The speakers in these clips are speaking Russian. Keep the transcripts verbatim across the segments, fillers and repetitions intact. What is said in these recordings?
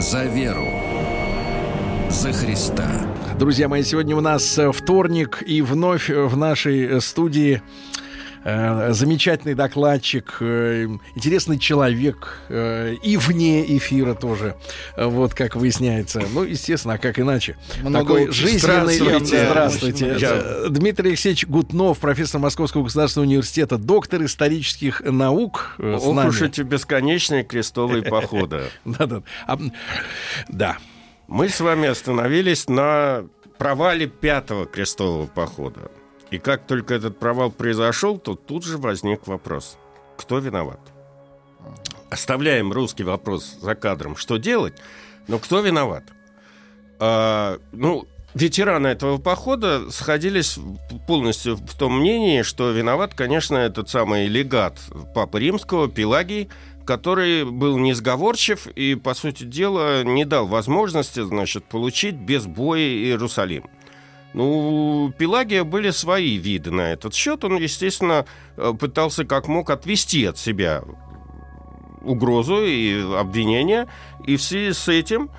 За веру. За Христа. Друзья мои, сегодня у нас вторник, и вновь в нашей студии замечательный докладчик, интересный человек, и вне эфира тоже, вот как выясняется. Ну, естественно, а как иначе? Много такой жизненный... Здравствуйте. Здравствуйте. Здравствуйте. Дмитрий Алексеевич Гутнов, профессор Московского государственного университета, доктор исторических наук. Ох уж эти бесконечные крестовые походы. Да. Мы с вами остановились на провале пятого крестового похода. И как только этот провал произошел, то тут же возник вопрос: кто виноват? Оставляем русский вопрос за кадром, что делать, но кто виноват? А, ну, ветераны этого похода сходились полностью в том мнении, что виноват, конечно, этот самый легат Папы Римского, Пелагий, который был несговорчив и, по сути дела, не дал возможности, значит, получить без боя Иерусалим. Ну, у Пелагия были свои виды на этот счет. Он, естественно, пытался как мог отвести от себя угрозу и обвинения. И в связи с этим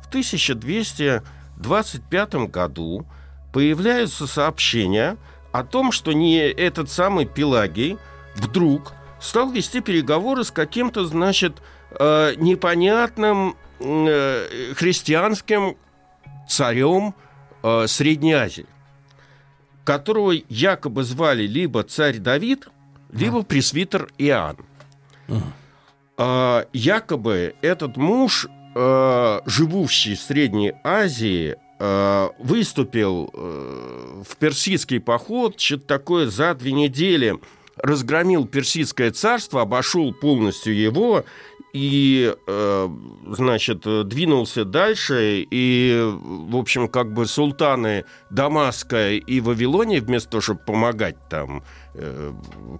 в тысяча двести двадцать пятом году появляются сообщения о том, что не этот самый Пелагий вдруг стал вести переговоры с каким-то, значит, непонятным христианским царем Средней Азии, которого якобы звали либо царь Давид, либо пресвитер Иоанн. Uh-huh. А, якобы этот муж, а, живущий в Средней Азии, а, выступил а, в персидский поход, что-то такое за две недели разгромил персидское царство, обошел полностью его и, значит, двинулся дальше, и, в общем, как бы султаны Дамаска и Вавилонии, вместо того, чтобы помогать там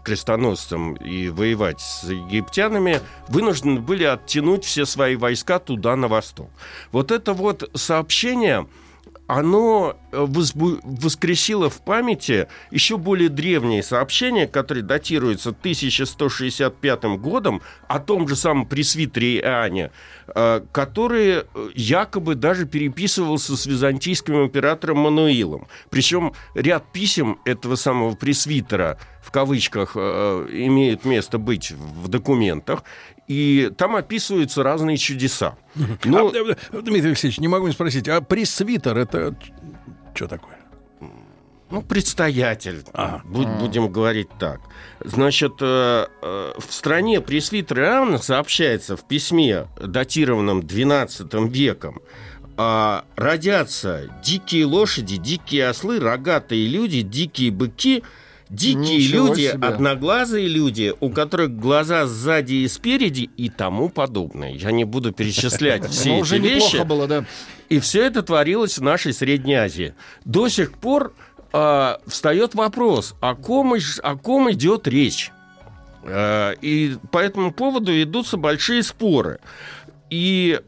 крестоносцам и воевать с египтянами, вынуждены были оттянуть все свои войска туда, на восток. Вот это вот сообщение, оно возбу- воскресило в памяти еще более древние сообщения, которые датируются тысяча сто шестьдесят пятым годом, о том же самом пресвитере Иоанне, который якобы даже переписывался с византийским императором Мануилом. Причем ряд писем этого самого пресвитера, в кавычках, имеет место быть в документах. И там описываются разные чудеса. Но... А, Дмитрий Алексеевич, не могу не спросить, а пресвитер — это что такое? Ну, предстоятель, а. Будь, будем говорить так. Значит, э, э, в стране пресвитер Иоанн, сообщается в письме, датированном двенадцатым веком, э, родятся дикие лошади, дикие ослы, рогатые люди, дикие быки, дикие Ничего люди, себе. Одноглазые люди, у которых глаза сзади и спереди, и тому подобное. Я не буду перечислять все эти вещи. И все это творилось в нашей Средней Азии. До сих пор встает вопрос, о ком идет речь. И по этому поводу ведутся большие споры. И...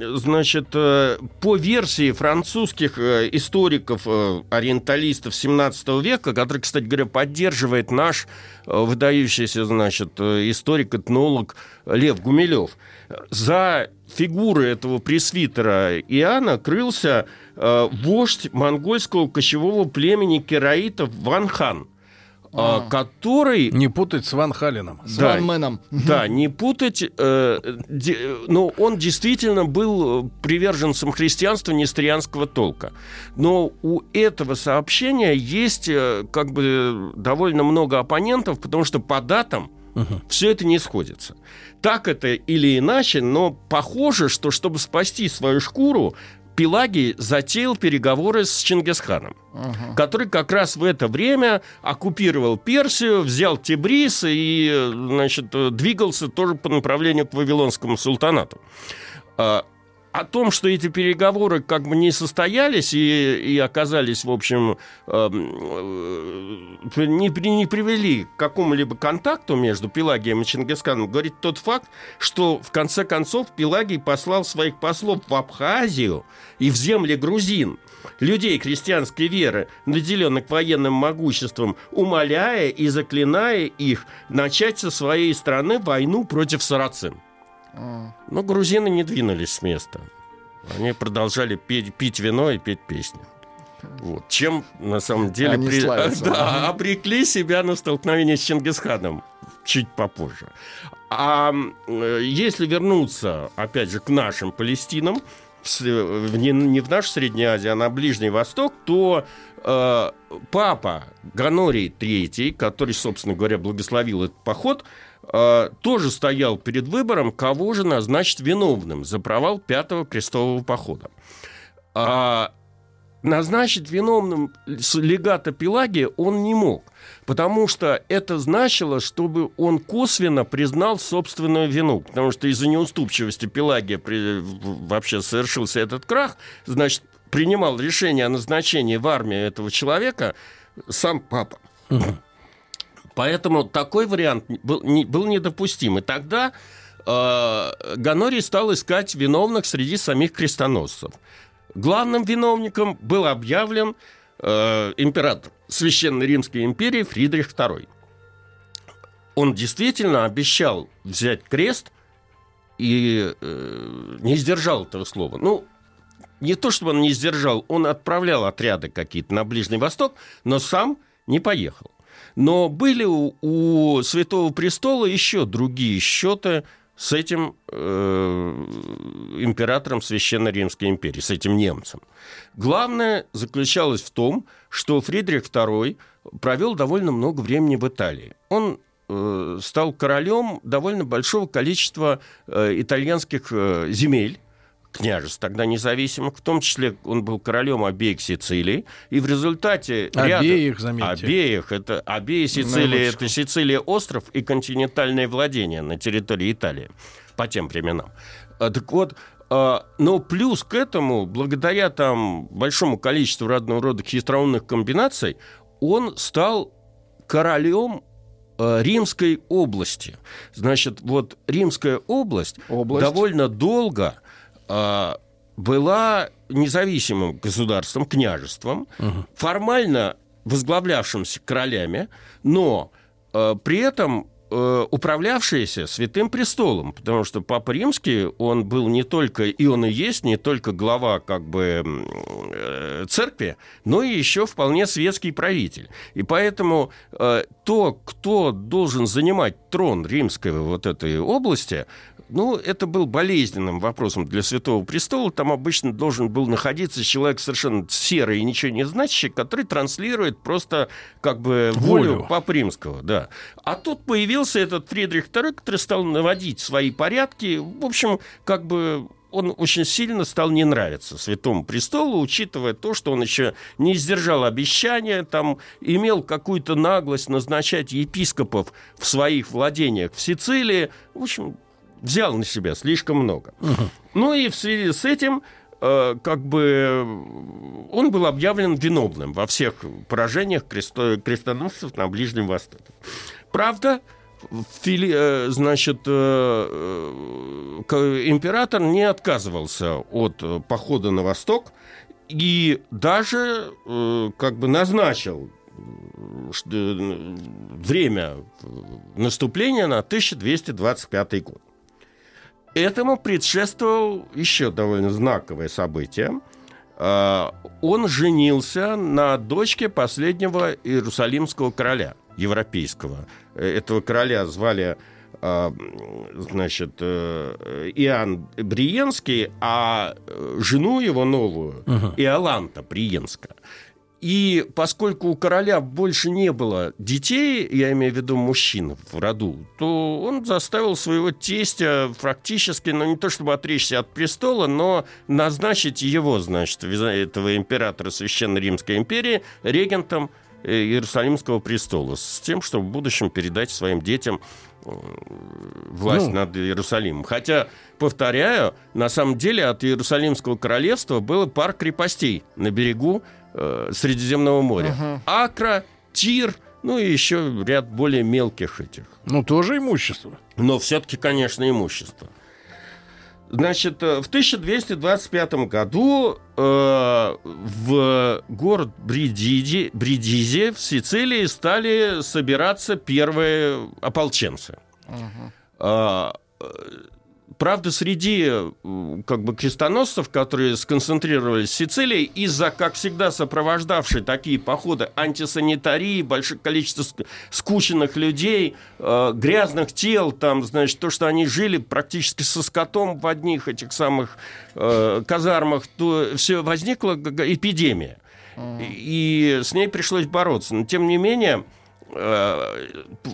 Значит, по версии французских историков, ориенталистов семнадцатого века, который, кстати говоря, поддерживает наш выдающийся, значит, историк-этнолог Лев Гумилев, за фигуры этого пресвитера Иоанна крылся вождь монгольского кочевого племени кераитов Ван Хан. А, который... Не путать с Ван Халином. С да, Ван Мэном. Да, не путать. Э, де, но он действительно был приверженцем христианства несторианского толка. Но у этого сообщения есть как бы довольно много оппонентов, потому что по датам uh-huh. все это не сходится. Так это или иначе, но похоже, что чтобы спасти свою шкуру, Пелагий затеял переговоры с Чингисханом, uh-huh. который как раз в это время оккупировал Персию, взял Тебриз и, значит, двигался тоже по направлению к Вавилонскому султанату. О том, что эти переговоры как бы не состоялись и, и оказались, в общем, э, не, при, не привели к какому-либо контакту между Пелагием и Чингисханом, говорит тот факт, что, в конце концов, Пелагий послал своих послов в Абхазию и в земли грузин, людей крестьянской веры, наделенных военным могуществом, умоляя и заклиная их начать со своей страны войну против сарацин. Но грузины не двинулись с места. Они продолжали петь, пить вино и петь песни. Вот. Чем, на самом деле, при... да, обрекли себя на столкновение с Чингисханом чуть попозже. А если вернуться, опять же, к нашим палестинам, не в нашу Среднюю Азию, а на Ближний Восток, то э, папа Гонорий третий, который, собственно говоря, благословил этот поход, тоже стоял перед выбором, кого же назначить виновным за провал Пятого крестового похода. А назначить виновным легата Пелагия он не мог, потому что это значило, чтобы он косвенно признал собственную вину, потому что из-за неуступчивости Пелагия при... вообще совершился этот крах, значит, принимал решение о назначении в армию этого человека сам папа. Поэтому такой вариант был, не, был недопустим. И тогда э, Гонорий стал искать виновных среди самих крестоносцев. Главным виновником был объявлен э, император Священной Римской империи Фридрих второй. Он действительно обещал взять крест и э, не сдержал этого слова. Ну, не то чтобы он не сдержал, он отправлял отряды какие-то на Ближний Восток, но сам не поехал. Но были у, у Святого Престола еще другие счеты с этим э, императором Священной Римской империи, с этим немцем. Главное заключалось в том, что Фридрих второй провел довольно много времени в Италии. Он э, стал королем довольно большого количества э, итальянских э, земель, княжеств тогда независимых, в том числе он был королем обеих Сицилий, и в результате ряда... Обеих, заметьте. Обеих, это обеи Сицилии, это Сицилия остров и континентальное владение на территории Италии по тем временам. Так вот, но плюс к этому, благодаря там большому количеству разного рода хитроумных комбинаций, он стал королем Римской области. Значит, вот Римская область, область. довольно долго была независимым государством, княжеством, угу. формально возглавлявшимся королями, но э, при этом э, управлявшиеся Святым Престолом, потому что Папа Римский, он был не только, и он и есть, не только глава как бы, э, церкви, но и еще вполне светский правитель. И поэтому э, то, кто должен занимать трон римской вот этой области, ну, это был болезненным вопросом для Святого Престола. Там обычно должен был находиться человек совершенно серый и ничего не значащий, который транслирует просто как бы волю, волю. Папы Римского. Да. А тут появился этот Фридрих второй, который стал наводить свои порядки. В общем, как бы он очень сильно стал не нравиться Святому Престолу, учитывая то, что он еще не сдержал обещания, там, имел какую-то наглость назначать епископов в своих владениях в Сицилии. В общем... Взял на себя слишком много. Uh-huh. Ну и в связи с этим э, как бы он был объявлен виновным во всех поражениях кресто- крестоносцев на Ближнем Востоке. Правда, фили- э, значит, э, э, император не отказывался от похода на восток и даже э, как бы назначил э, время наступления на тысяча двести двадцать пятый год. Этому предшествовало еще довольно знаковое событие. Он женился на дочке последнего иерусалимского короля, европейского. Этого короля звали, значит, Иоанн Бриенский, а жену его новую, Иоланта Бриенская. И поскольку у короля больше не было детей, я имею в виду мужчин в роду, то он заставил своего тестя практически, ну не то чтобы отречься от престола, но назначить его, значит, этого императора Священной Римской империи регентом Иерусалимского престола, с тем, чтобы в будущем передать своим детям власть ну. над Иерусалимом. Хотя, повторяю, на самом деле от Иерусалимского королевства было пар крепостей на берегу э, Средиземного моря. Uh-huh. Акра, Тир, ну и еще ряд более мелких этих. Ну, тоже имущество. Но все-таки, конечно, имущество. Значит, в тысяча двести двадцать пятом году э, в город Бридизи, Бридизи в Сицилии стали собираться первые ополченцы. Uh-huh. Э, правда, среди как бы, крестоносцев, которые сконцентрировались в Сицилии, из-за, как всегда, сопровождавшей такие походы антисанитарии, большое количество скученных людей, э, грязных тел, там, значит, то, что они жили практически со скотом в одних этих самых э, казармах, то все возникла эпидемия. Mm. И с ней пришлось бороться. Но, тем не менее...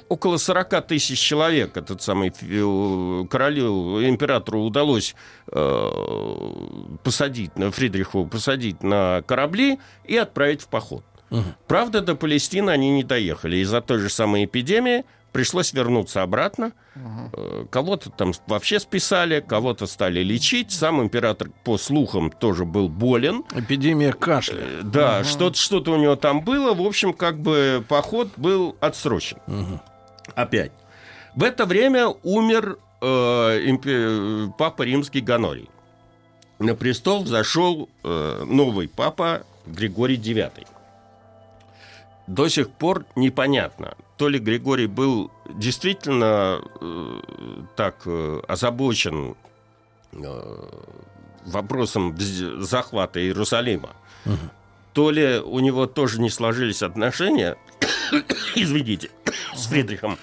Около сорок тысяч человек этот самый королю, императору удалось посадить, Фридриху посадить на корабли и отправить в поход. Угу. Правда, до Палестины они не доехали. Из-за той же самой эпидемии пришлось вернуться обратно. Угу. Кого-то там вообще списали, кого-то стали лечить. Сам император, по слухам, тоже был болен. Эпидемия кашля. Да, угу. что-то, что-то у него там было. В общем, как бы поход был отсрочен. Угу. Опять. В это время умер э, импи- папа римский Гонорий. На престол взошел э, новый папа Григорий девятый. До сих пор непонятно, то ли Григорий был действительно э, так э, озабочен э, вопросом захвата Иерусалима, угу. то ли у него тоже не сложились отношения, извините, с Фридрихом.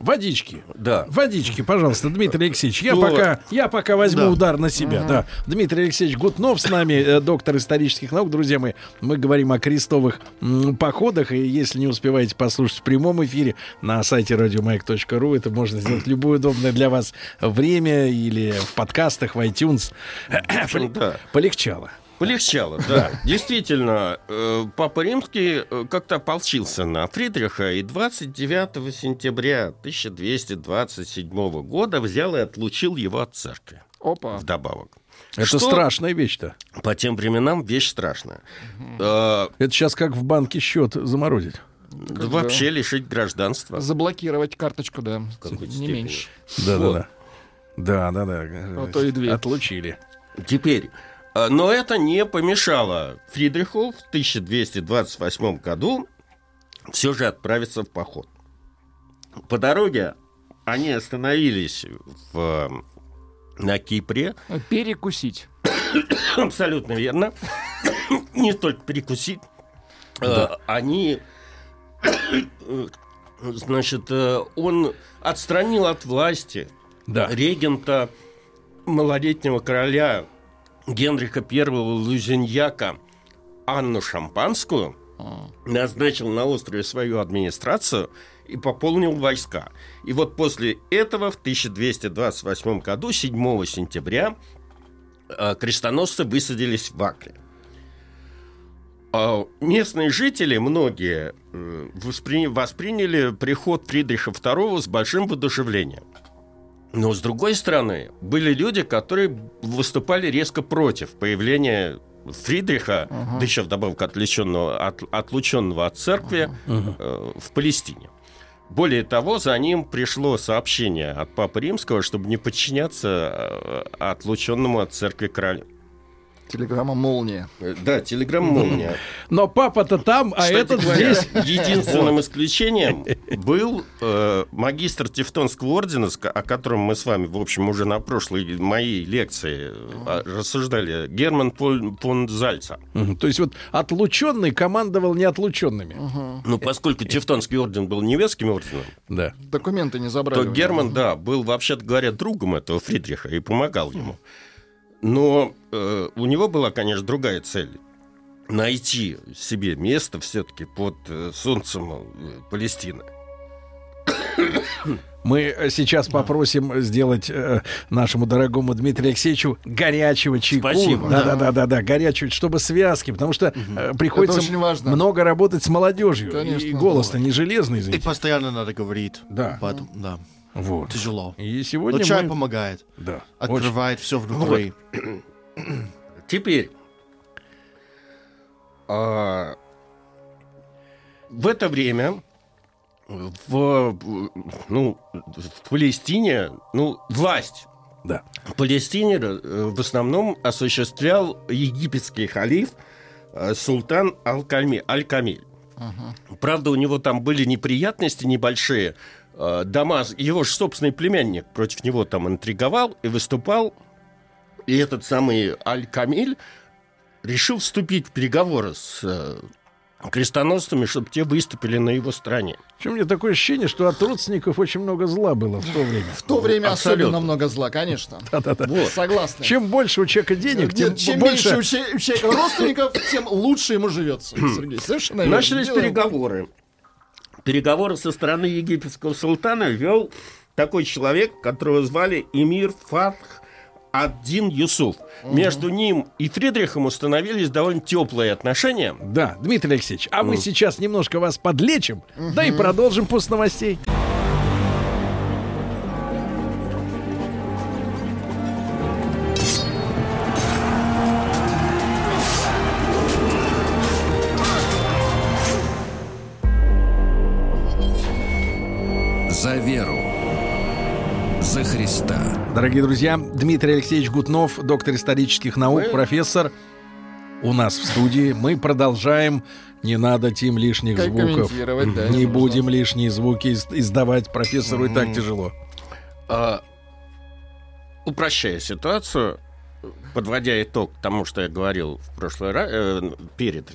Водички. Да. Водички, пожалуйста, Дмитрий Алексеевич. Я, то... пока, я пока возьму да. удар на себя. Угу. Да. Дмитрий Алексеевич Гутнов с нами, доктор исторических наук. Друзья мои, мы говорим о крестовых м, походах. И если не успеваете послушать в прямом эфире на сайте радиомаяк точка ру, это можно сделать в любое удобное для вас время или в подкастах, в iTunes. Да. Полегчало. Полегчало, да. Действительно, Папа Римский как-то ополчился на Фридриха и двадцать девятого сентября тысяча двести двадцать седьмого года взял и отлучил его от церкви. Опа. Вдобавок. Это что... страшная вещь-то. По тем временам вещь страшная. Угу. А... Это сейчас как в банке счет заморозить. Да, да. Вообще лишить гражданства. Заблокировать карточку, да. В какой-то степени. Не меньше. Да-да-да. Да-да-да. Отлучили. Теперь... Но это не помешало Фридриху в тысяча двести двадцать восьмом году все же отправиться в поход. По дороге они остановились в, на Кипре. Перекусить. Абсолютно верно. Не только перекусить. Да. Они... Значит, он отстранил от власти да. регента малолетнего короля... Генриха первого Лузиньяка Анну Шампанскую, назначил на острове свою администрацию и пополнил войска. И вот после этого в тысяча двести двадцать восьмом году, седьмого сентября, крестоносцы высадились в Акре. Местные жители, многие, воспри... восприняли приход Фридриха второго с большим воодушевлением. Но, с другой стороны, были люди, которые выступали резко против появления Фридриха, uh-huh. да еще вдобавок отлученного от, отлученного от церкви, uh-huh. э, в Палестине. Более того, за ним пришло сообщение от Папы Римского, чтобы не подчиняться отлученному от церкви королю. Телеграмма «Молния». Да, телеграмма «Молния». Но папа-то там, а кстати, этот говоря, здесь. Единственным исключением был э, магистр Тевтонского ордена, о котором мы с вами, в общем, уже на прошлой моей лекции рассуждали, Герман фон Зальца. Угу. То есть вот отлученный командовал неотлученными. Угу. Ну, поскольку Тевтонский орден был немецким орденом, да. документы не забрали. То Герман, да, был, вообще-то говоря, другом этого Фридриха и помогал ему. Но э, у него была, конечно, другая цель. найти себе место все-таки под солнцем Палестины. Мы сейчас попросим сделать э, нашему дорогому Дмитрию Алексеевичу горячего чайку. Спасибо. Да-да-да, горячего, чтобы связки, потому что э, приходится много работать с молодежью. Конечно, и голос-то не железный, извините. И постоянно надо говорить. Да. Потом, да. Вот. Тяжело. И сегодня но чай мы... помогает. Да. Открывает очень... все внутри. Вот. Теперь а... в это время... В, ну, в Палестине, ну, власть да. в Палестине в основном осуществлял египетский халиф султан Аль-Камиль. Аль-Камиль. Ага. Правда, у него там были неприятности небольшие. Дома, его же собственный племянник против него там интриговал и выступал. И этот самый Аль-Камиль решил вступить в переговоры с крестоносцами, чтобы те выступили на его стороне. Причем у меня такое ощущение, что от родственников очень много зла было в то время. В то время абсолютно. Особенно много зла, конечно. Да-да-да. Вот. Согласны. Чем больше у человека денег, нет, тем чем больше... меньше у человека родственников, тем лучше ему живется. Сергей, совершенно верно. Начались переговоры. Переговоры со стороны египетского султана вел такой человек, которого звали Эмир Фарх Юсуф-ад-Дин Юсуф. Угу. Между ним и Фридрихом установились довольно теплые отношения. Да, Дмитрий Алексеевич, а угу. мы сейчас немножко вас подлечим, угу. да и продолжим после новостей. За веру. За Христа. Дорогие друзья, Дмитрий Алексеевич Гутнов, доктор исторических наук, профессор, у нас в студии. Мы продолжаем. Не надо, Тим, лишних как звуков. Да, не будем нужно. Лишние звуки издавать. Профессору mm-hmm. и так тяжело. А, упрощая ситуацию, подводя итог тому, что я говорил в прошлый раз, э, перед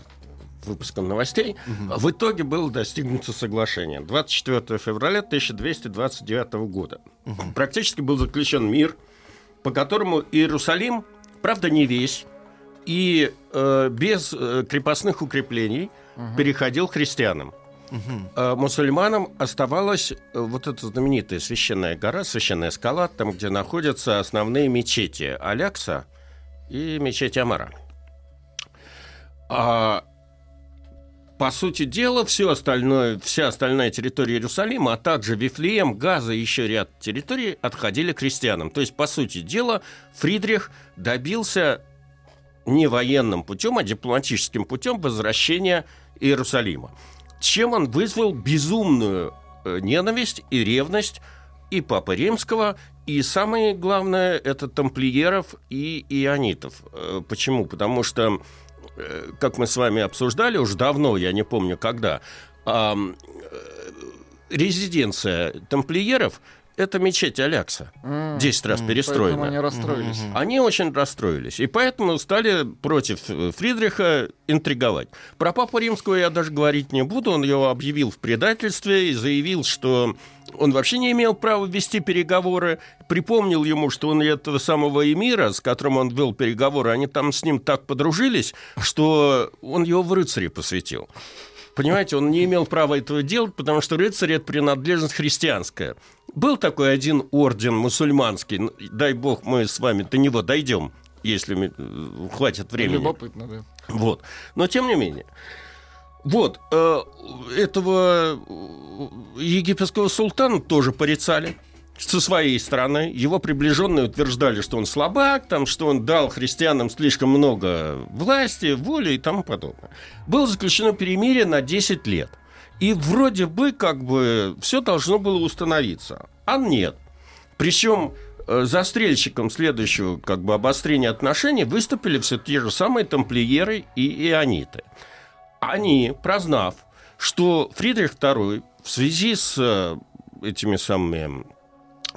выпуском новостей, mm-hmm. в итоге было достигнуто соглашение. двадцать четвёртого февраля тысяча двести двадцать девятого года mm-hmm. практически был заключен мир, по которому Иерусалим, правда, не весь, и э, без э, крепостных укреплений mm-hmm. переходил христианам. Mm-hmm. А мусульманам оставалась э, вот эта знаменитая священная гора, священная скала, там, где находятся основные мечети Аль-Акса и мечеть Амара. А по сути дела, все остальное, вся остальная территория Иерусалима, а также Вифлеем, Газа и еще ряд территорий отходили крестьянам. То есть, по сути дела, Фридрих добился не военным путем, а дипломатическим путем возвращения Иерусалима. Чем он вызвал безумную ненависть и ревность и Папы Римского, и самое главное, это тамплиеров и ионитов. Почему? Потому что... как мы с вами обсуждали уже давно, я не помню когда, э, резиденция тамплиеров – это мечеть Аль-Акса. Десять mm, раз mm, перестроена. Они расстроились. Mm-hmm. Они очень расстроились. И поэтому стали против Фридриха интриговать. Про Папу Римского я даже говорить не буду. Он его объявил в предательстве и заявил, что он вообще не имел права вести переговоры. Припомнил ему, что он этого самого эмира, с которым он вел переговоры, они там с ним так подружились, что он его в рыцари посвятил. Понимаете, он не имел права этого делать, потому что рыцарь – это принадлежность христианская. Был такой один орден мусульманский, дай бог мы с вами до него дойдем, если хватит времени. Любопытно, да. Вот. Но тем не менее. Вот. Этого египетского султана тоже порицали со своей стороны. Его приближенные утверждали, что он слабак, там, что он дал христианам слишком много власти, воли и тому подобное. Было заключено перемирие на десять лет. И вроде бы, как бы, все должно было установиться. А нет. Причем застрельщиком следующего, как бы, обострения отношений выступили все те же самые тамплиеры и иониты. Они, прознав, что Фридрих второй в связи с этими самыми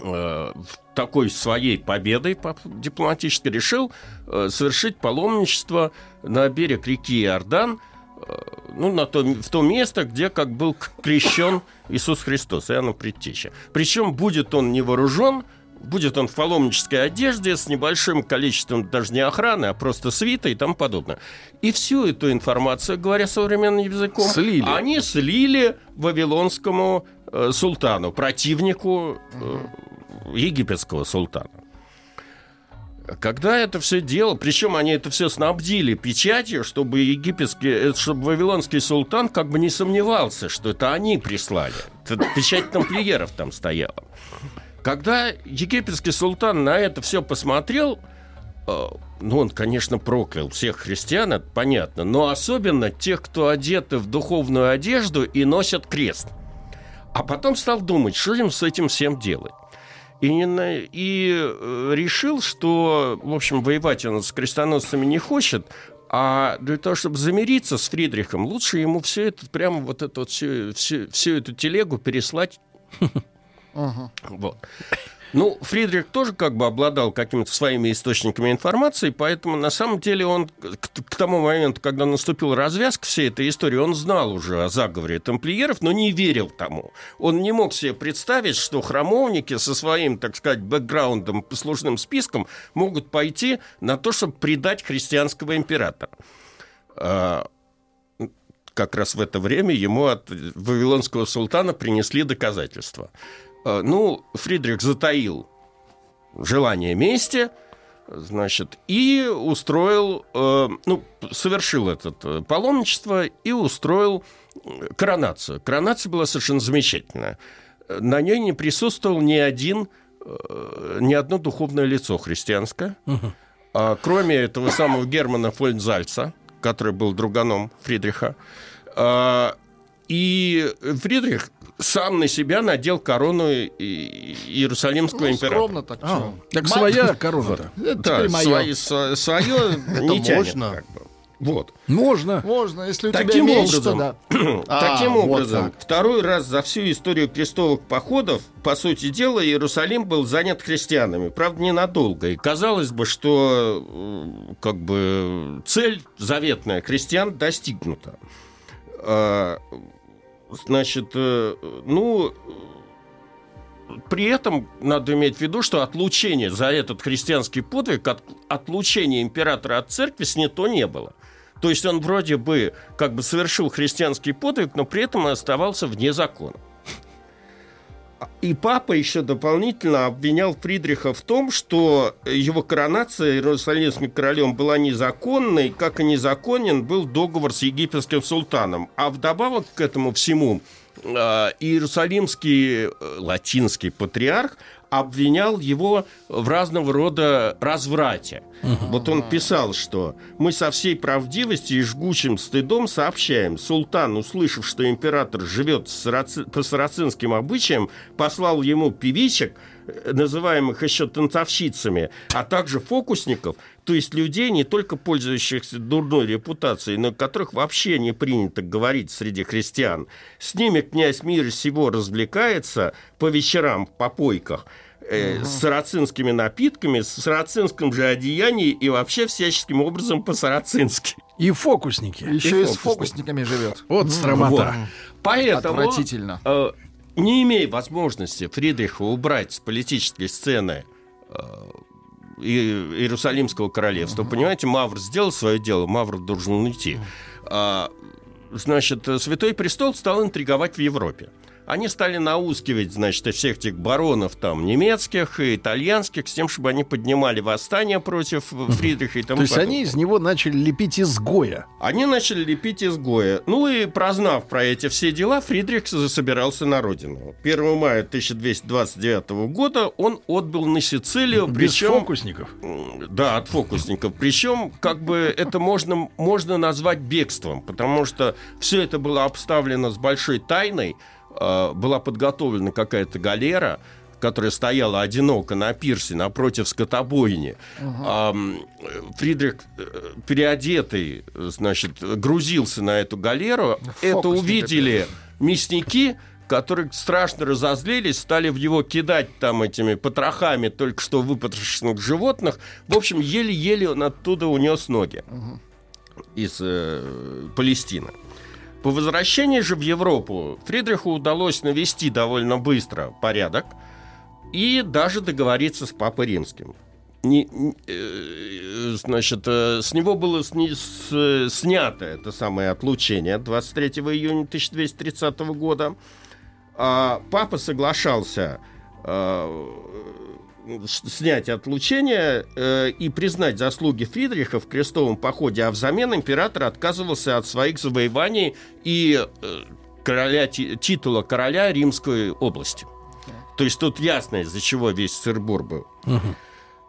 э, такой своей победой дипломатически решил э, совершить паломничество на берег реки Иордан, э, ну, на то, в то место, где как был крещен Иисус Христос, Иоанном Предтече. Причем будет он невооружен, будет он в паломнической одежде с небольшим количеством даже не охраны, а просто свита и тому подобное. И всю эту информацию, говоря современным языком, слили. они слили вавилонскому э, султану, противнику э, египетского султана. Когда это все дело, причем они это все снабдили печатью, чтобы египетский, чтобы вавилонский султан как бы не сомневался, что это они прислали. Это печать тамплиеров там стояла. Когда египетский султан на это все посмотрел, э, ну, он, конечно, проклял всех христиан, это понятно, но особенно тех, кто одеты в духовную одежду и носят крест. А потом стал думать, что им с этим всем делать. И, и решил, что, в общем, воевать он с крестоносцами не хочет, а для того, чтобы замириться с Фридрихом, лучше ему все это, прямо вот это вот, всю, всю, всю эту телегу переслать... Uh-huh. Вот. Ну, Фридрих тоже как бы обладал какими-то своими источниками информации, поэтому на самом деле он к, к тому моменту, когда наступила развязка всей этой истории, он знал уже о заговоре тамплиеров, но не верил тому. Он не мог себе представить, что храмовники со своим, так сказать, бэкграундом, послужным списком могут пойти на то, чтобы предать христианского императора. Как раз в это время ему от вавилонского султана принесли доказательства. Ну, Фридрих затаил желание мести, значит, и устроил, ну, совершил это паломничество и устроил коронацию. Коронация была совершенно замечательная. На ней не присутствовал ни один, ни одно духовное лицо христианское, угу. кроме этого самого Германа фон Зальца, который был друганом Фридриха. И Фридрих сам на себя надел корону Иерусалимского ну, императора. Скромно так. А, так Май... своя корона-то. Это свое, свое не тянет. Как бы. Вот. Можно. Можно, если у таким тебя меч, то да. Таким а, образом, вот так. второй раз за всю историю крестовых походов, по сути дела, Иерусалим был занят христианами. Правда, ненадолго. И казалось бы, что как бы, цель заветная христиан достигнута. Значит, ну... При этом надо иметь в виду, что отлучение за этот христианский подвиг, от, отлучение императора от церкви снято не было. То есть он вроде бы как бы совершил христианский подвиг, но при этом оставался вне закона. И папа еще дополнительно обвинял Фридриха в том, что его коронация иерусалимским королем была незаконной, как и незаконен был договор с египетским султаном. А вдобавок к этому всему... Иерусалимский латинский патриарх обвинял его в разного рода разврате. Uh-huh. Вот он писал, что «Мы со всей правдивостью и жгучим стыдом сообщаем, султан, услышав, что император живет сараци... по сарацинским обычаям, послал ему певичек, называемых еще танцовщицами, а также фокусников, то есть людей, не только пользующихся дурной репутацией, но которых вообще не принято говорить среди христиан. С ними князь мира сего развлекается по вечерам в попойках, э, угу. с сарацинскими напитками, с сарацинским же одеянии и вообще всяческим образом по-сарацински». И фокусники. Еще и, и с фокусниками живет. Вот срамота. Вот. Поэтому... Отвратительно. Э, Не имея возможности Фридриха убрать с политической сцены э, Иерусалимского королевства, uh-huh. понимаете, Мавр сделал свое дело, Мавр должен уйти. Uh-huh. Э, значит, Святой Престол стал интриговать в Европе. Они стали наускивать, значит, всех этих баронов там немецких и итальянских с тем, чтобы они поднимали восстание против Фридриха и тому подобное. То есть они из него начали лепить изгоя. Они начали лепить изгоя. Ну и прознав про эти все дела, Фридрих засобирался на родину. первого мая тысяча двести двадцать девятого года он отбыл на Сицилию. Без причем... фокусников. Да, от фокусников. Причем как бы это можно, можно назвать бегством, потому что все это было обставлено с большой тайной. Была подготовлена какая-то галера, которая стояла одиноко на пирсе напротив скотобойни. Uh-huh. Фридрих, переодетый, значит, грузился на эту галеру. Фокус Это увидели мясники, которые страшно разозлились, стали в него кидать там этими потрохами только что выпотрошенных животных. В общем, еле-еле он оттуда унес ноги uh-huh. из э, Палестины. По возвращении же в Европу Фридриху удалось навести довольно быстро порядок. и даже договориться с Папой Римским. Не, не, значит, с него было сни, с, снято это самое отлучение двадцать третьего июня тысяча двести тридцатого года. А папа соглашался а, снять отлучение а, и признать заслуги Фридриха в крестовом походе, а взамен император отказывался от своих завоеваний и короля, титула короля Римской области. То есть тут ясно, из-за чего весь сыр-бор был. Угу.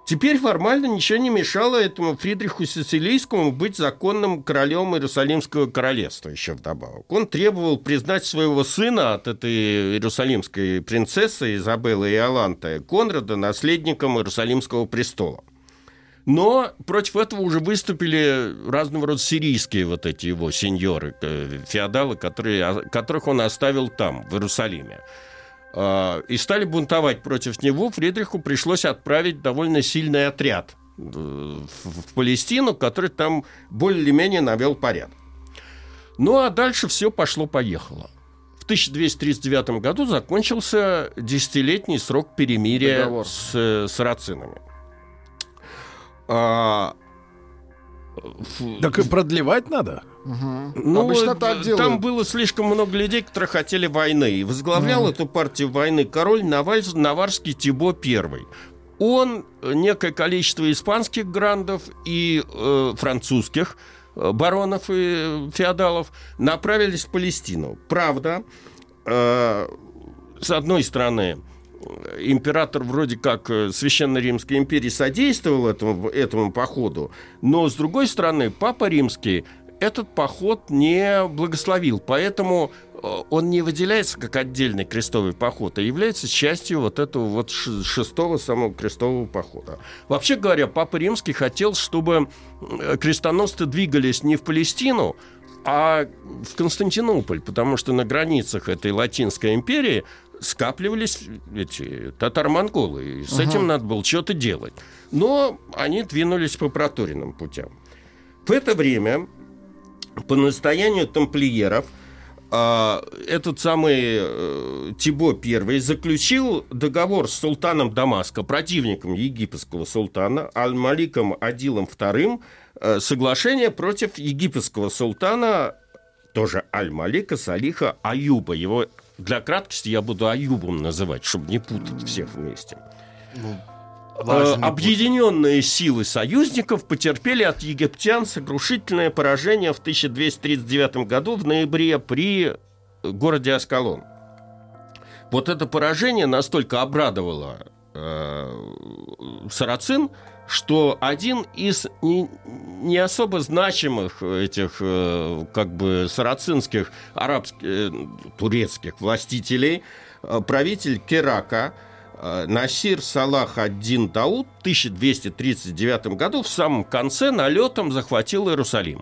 Теперь формально ничего не мешало этому Фридриху Сицилийскому быть законным королем Иерусалимского королевства еще вдобавок. Он требовал признать своего сына от этой иерусалимской принцессы Изабеллы Иоланты Конрада наследником Иерусалимского престола. Но против этого уже выступили разного рода сирийские вот эти его сеньоры, феодалы, которые, которых он оставил там, в Иерусалиме. И стали бунтовать против него. Фридриху пришлось отправить довольно сильный отряд в Палестину, который там более-менее навел порядок. Ну, а дальше все пошло-поехало. В тысяча двести тридцать девятом году закончился десятилетний срок перемирия Договор. с сарацинами. А... Так и продлевать надо? Угу. Ну, обычно так делают. Там было слишком много людей, которые хотели войны. И возглавлял угу. эту партию войны король Наваррский Тибо I. Он некое количество испанских грандов и э, французских баронов и феодалов направились в Палестину. Правда, э, с одной стороны, император вроде как Священной Римской империи содействовал этому, этому походу, но, с другой стороны, Папа Римский этот поход не благословил, поэтому он не выделяется как отдельный крестовый поход, а является частью вот этого вот шестого самого крестового похода. Вообще говоря, Папа Римский хотел, чтобы крестоносцы двигались не в Палестину, а в Константинополь, потому что на границах этой Латинской империи скапливались эти татар-монголы, и с угу. этим надо было что-то делать. Но они двинулись по проторенным путям. В это время, по настоянию тамплиеров, э, этот самый э, Тибо I заключил договор с султаном Дамаска, противником египетского султана, Аль-Маликом Адилом вторым, э, соглашение против египетского султана, тоже Аль-Малика Салиха Аюба, его... Для краткости я буду Аюбом называть, чтобы не путать всех вместе. Ну, Объединенные путь. силы союзников потерпели от египтян сокрушительное поражение в тысяча двести тридцать девятом году в ноябре при городе Аскалон. Вот это поражение настолько обрадовало э, сарацин, что один из не, не особо значимых этих э, как бы сарацинских арабских, э, турецких властителей, э, правитель Керака э, Насир Салах ад-Дин Дауд в тысяча двести тридцать девятом году в самом конце налетом захватил Иерусалим.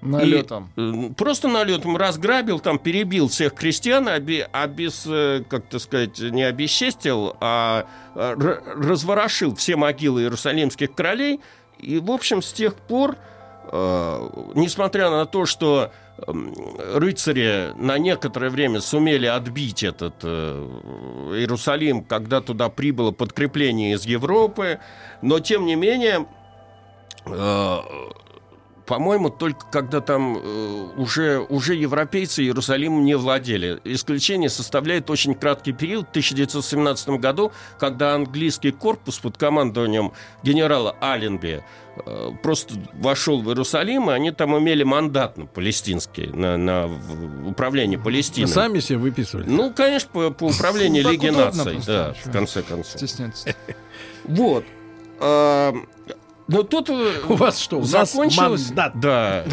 Налетом. И, э, просто налетом разграбил, там перебил всех крестьян, оби, обез, как так сказать, не обесчестил, а р- разворошил все могилы иерусалимских королей. И, в общем, с тех пор, э, несмотря на то, что э, рыцари на некоторое время сумели отбить этот э, Иерусалим, когда туда прибыло подкрепление из Европы, но, тем не менее... Э, По-моему, только когда там э, уже, уже европейцы Иерусалимом не владели. Исключение составляет очень краткий период в тысяча девятьсот семнадцатом году, когда английский корпус под командованием генерала Алленби э, просто вошел в Иерусалим, и они там имели мандат на палестинский, на, на управление Палестиной. Вы сами себе выписывали? Ну, конечно, по, по управлению Лиги Наций, да, в конце концов. Стесняться. Вот. Но тут у вас что, у закончилось... нас мандат. Да.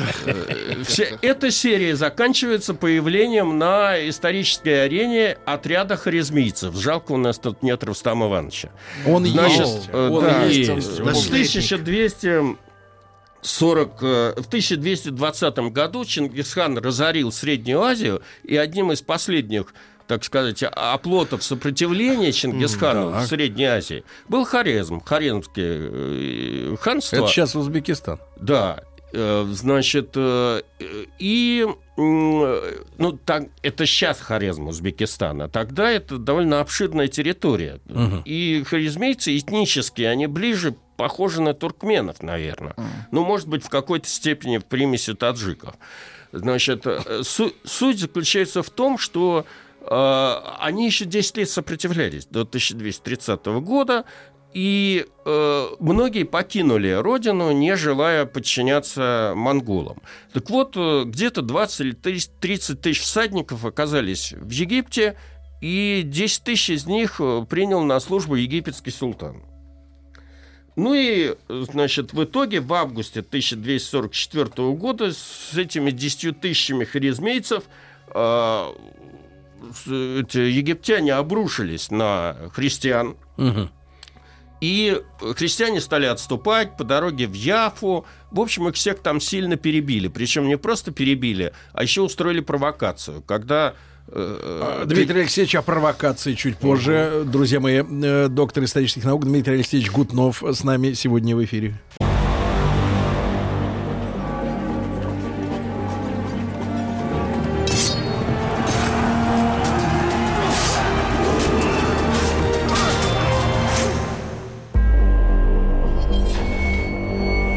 Вся эта серия заканчивается появлением на исторической арене отряда хорезмийцев. Жалко, у нас тут нет Рустама Ивановича. Он Значит, есть. Да, он да, есть. есть. Значит, в, тысяча двести сорок, в тысяча двести двадцатом году Чингисхан разорил Среднюю Азию, и одним из последних, так сказать, оплотов сопротивления Чингисхану да. в Средней Азии был Хорезм, хорезмское ханство. Это сейчас Узбекистан. Да. Значит, и ну, так, это сейчас Хорезм Узбекистана. Тогда это довольно обширная территория. Угу. И хорезмейцы этнически, они ближе похожи на туркменов, наверное. Угу. Ну, может быть, в какой-то степени в примеси таджиков. Значит, су- суть заключается в том, что э, они еще десять лет сопротивлялись до тысяча двести тридцатого года. И э, многие покинули родину, не желая подчиняться монголам. Так вот, где-то двадцать или тридцать тысяч всадников оказались в Египте, и десять тысяч из них принял на службу египетский султан. Ну и, значит, в итоге в августе тысяча двести сорок четвёртого года с этими десятью тысячами хорезмейцев э, египтяне обрушились на христиан. Угу. И христиане стали отступать по дороге в Яфу. В общем, их всех там сильно перебили. Причем не просто перебили, а еще устроили провокацию. Когда... Э, Дмитрий ты... Алексеевич, о провокации чуть позже. Mm-hmm. Друзья мои, э, доктор исторических наук Дмитрий Алексеевич Гутнов с нами сегодня в эфире.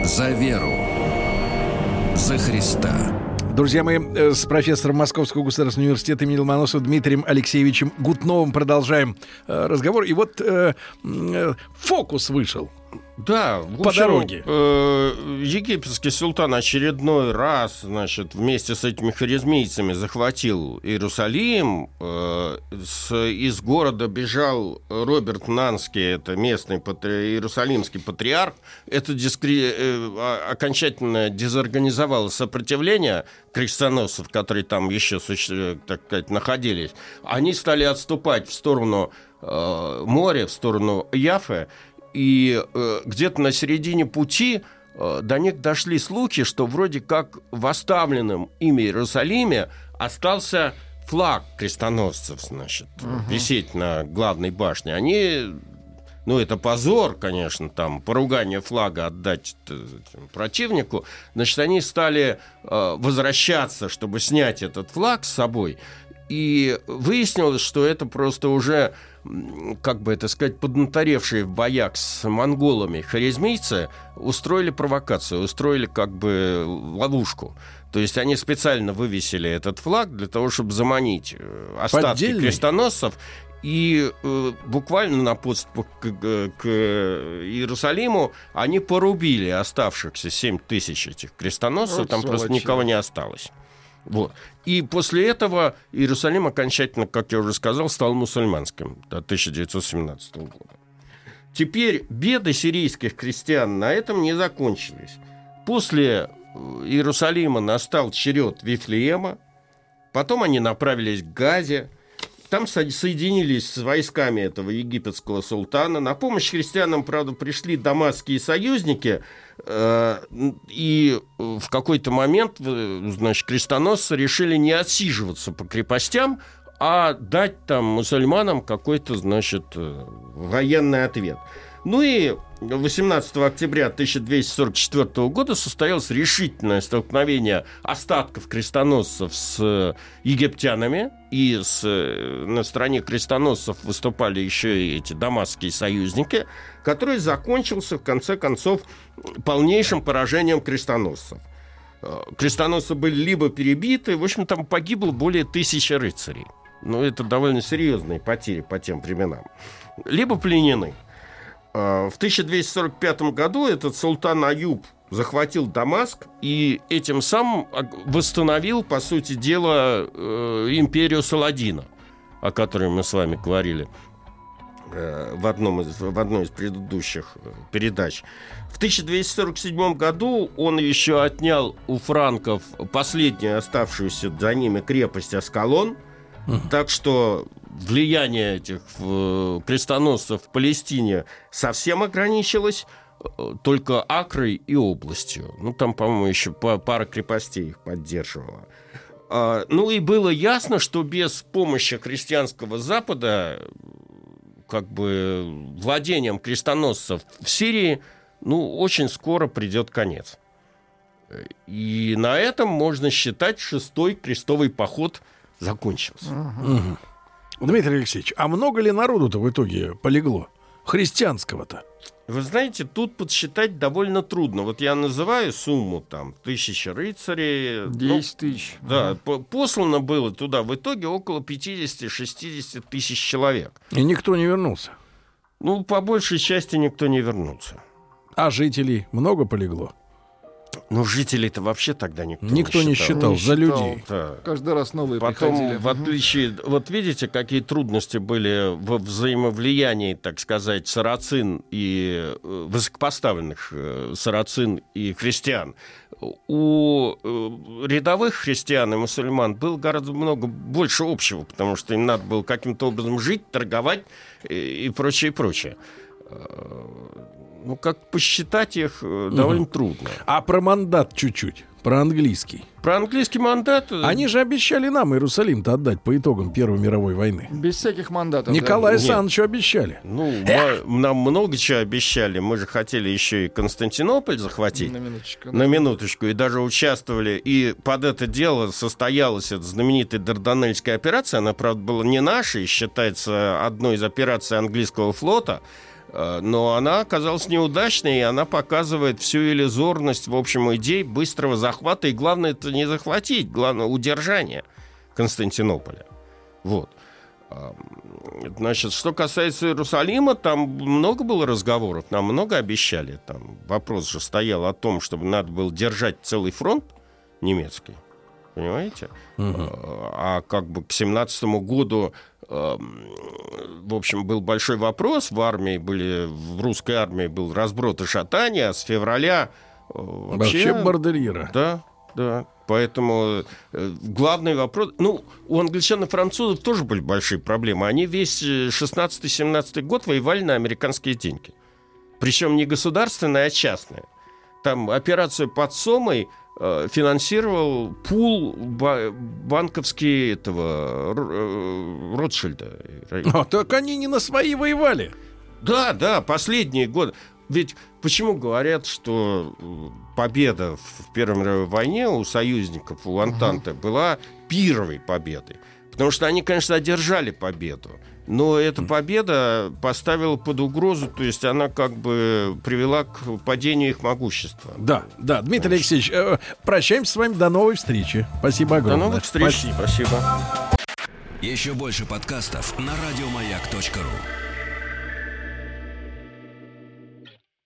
За веру. За Христа. Друзья мои, с профессором Московского государственного университета имени Ломоносова Дмитрием Алексеевичем Гутновым продолжаем разговор. И вот э, фокус вышел. Да, в общем, по дороге. Э, египетский султан очередной раз, значит, вместе с этими хорезмейцами захватил Иерусалим. Э, с, из города бежал Роберт Нанский, это местный патри... иерусалимский патриарх. Это дискри... э, окончательно дезорганизовало сопротивление крестоносцев, которые там еще, так сказать, находились. Они стали отступать в сторону э, моря, в сторону Яфы. И э, где-то на середине пути э, до них дошли слухи, что вроде как в оставленном ими Иерусалиме остался флаг крестоносцев, значит, угу. висеть на главной башне. Они, ну, это позор, конечно, там, поругание флага отдать противнику. Значит, они стали э, возвращаться, чтобы снять этот флаг с собой. И выяснилось, что это просто уже, как бы это сказать, поднаторевшие в боях с монголами хорезмийцы устроили провокацию, устроили как бы ловушку. То есть они специально вывесили этот флаг для того, чтобы заманить остатки Поддельный. крестоносцев. И э, буквально на подступах к, к, к Иерусалиму они порубили оставшихся семь тысяч этих крестоносцев. Вот там сволочи. Просто никого не осталось. Вот. И после этого Иерусалим окончательно, как я уже сказал, стал мусульманским до тысяча девятьсот семнадцатого года. Теперь беды сирийских крестьян на этом не закончились. После Иерусалима настал черед Вифлеема, потом они направились к Газе, там со- соединились с войсками этого египетского султана. На помощь христианам, правда, пришли дамасские союзники, э- и в какой-то момент, значит, крестоносцы решили не отсиживаться по крепостям, а дать там мусульманам какой-то, значит, военный ответ. Ну и восемнадцатого октября тысяча двести сорок четвёртого года состоялось решительное столкновение остатков крестоносцев с египтянами. И с, на стороне крестоносцев выступали еще и эти дамасские союзники, который закончился, в конце концов, полнейшим поражением крестоносцев. Крестоносцы были либо перебиты, в общем, там погибло более тысячи рыцарей. Ну, это довольно серьезные потери по тем временам. Либо пленены. В тысяча двести сорок пятом году этот султан Аюб захватил Дамаск и этим самым восстановил, по сути дела, империю Саладина, о которой мы с вами говорили в, одном из, в одной из предыдущих передач. В тысяча двести сорок седьмом году он еще отнял у франков последнюю оставшуюся за ними крепость Аскалон, mm-hmm. так что... влияние этих крестоносцев в Палестине совсем ограничилось только Акрой и областью. Ну, там, по-моему, еще пара крепостей их поддерживала. Ну, и было ясно, что без помощи христианского Запада, как бы, владением крестоносцев в Сирии, ну, очень скоро придет конец. И на этом можно считать, шестой крестовый поход закончился. Угу. Угу. Дмитрий Алексеевич, а много ли народу-то в итоге полегло? Христианского-то? Вы знаете, тут подсчитать довольно трудно. Вот я называю сумму, там, тысячи рыцарей. десять ну, тысяч. Да, ага. Послано было туда в итоге около пятьдесят-шестьдесят тысяч человек. И никто не вернулся? Ну, по большей части никто не вернулся. А жителей много полегло? Ну, жителей-то вообще тогда никто, никто не считал. Никто не считал, за людей. Да. Каждый раз новые потом, приходили. В отличие... Вот видите, какие трудности были во взаимовлиянии, так сказать, сарацин и... высокопоставленных сарацин и христиан. У рядовых христиан и мусульман было гораздо много больше общего, потому что им надо было каким-то образом жить, торговать и прочее, прочее. Ну, как посчитать их довольно угу. трудно. А про мандат чуть-чуть, про английский. Про английский мандат... Они же обещали нам Иерусалим-то отдать по итогам Первой мировой войны. Без всяких мандатов. Николаю Александровичу да? обещали. Ну, мы, нам много чего обещали. Мы же хотели еще и Константинополь захватить. На минуточку. Да. На минуточку. И даже участвовали. И под это дело состоялась эта знаменитая Дарданельская операция. Она, правда, была не наша и считается одной из операций английского флота. Но она оказалась неудачной, и она показывает всю иллюзорность, в общем, идей быстрого захвата. И главное, это не захватить, главное, удержание Константинополя. Вот. Значит, что касается Иерусалима, там много было разговоров, нам много обещали. Там вопрос же стоял о том, чтобы надо было держать целый фронт немецкий. Понимаете? Угу. А как бы к семнадцатому году, э, в общем, был большой вопрос. В армии были, в русской армии был разброд и шатание, а с февраля э, вообще, вообще бордельера. Да, да. Поэтому э, главный вопрос... Ну, у англичан и французов тоже были большие проблемы. Они весь шестнадцатый-семнадцатый год воевали на американские деньги. Причем не государственные, а частные. Там операцию под Сомой финансировал пул банковский этого Ротшильда. А так они не на свои воевали. Да, да, последние годы. Ведь почему говорят, что победа в Первой мировой войне у союзников, у Антанты, угу. была первой победой? Потому что они, конечно, одержали победу. Но эта победа поставила под угрозу, то есть она как бы привела к падению их могущества. Да, да, Дмитрий Значит. Алексеевич, э, прощаемся с вами, до новой встречи. Спасибо огромное. До новых встреч. Спасибо. Спасибо. Еще больше подкастов на радиомаяк точка ру.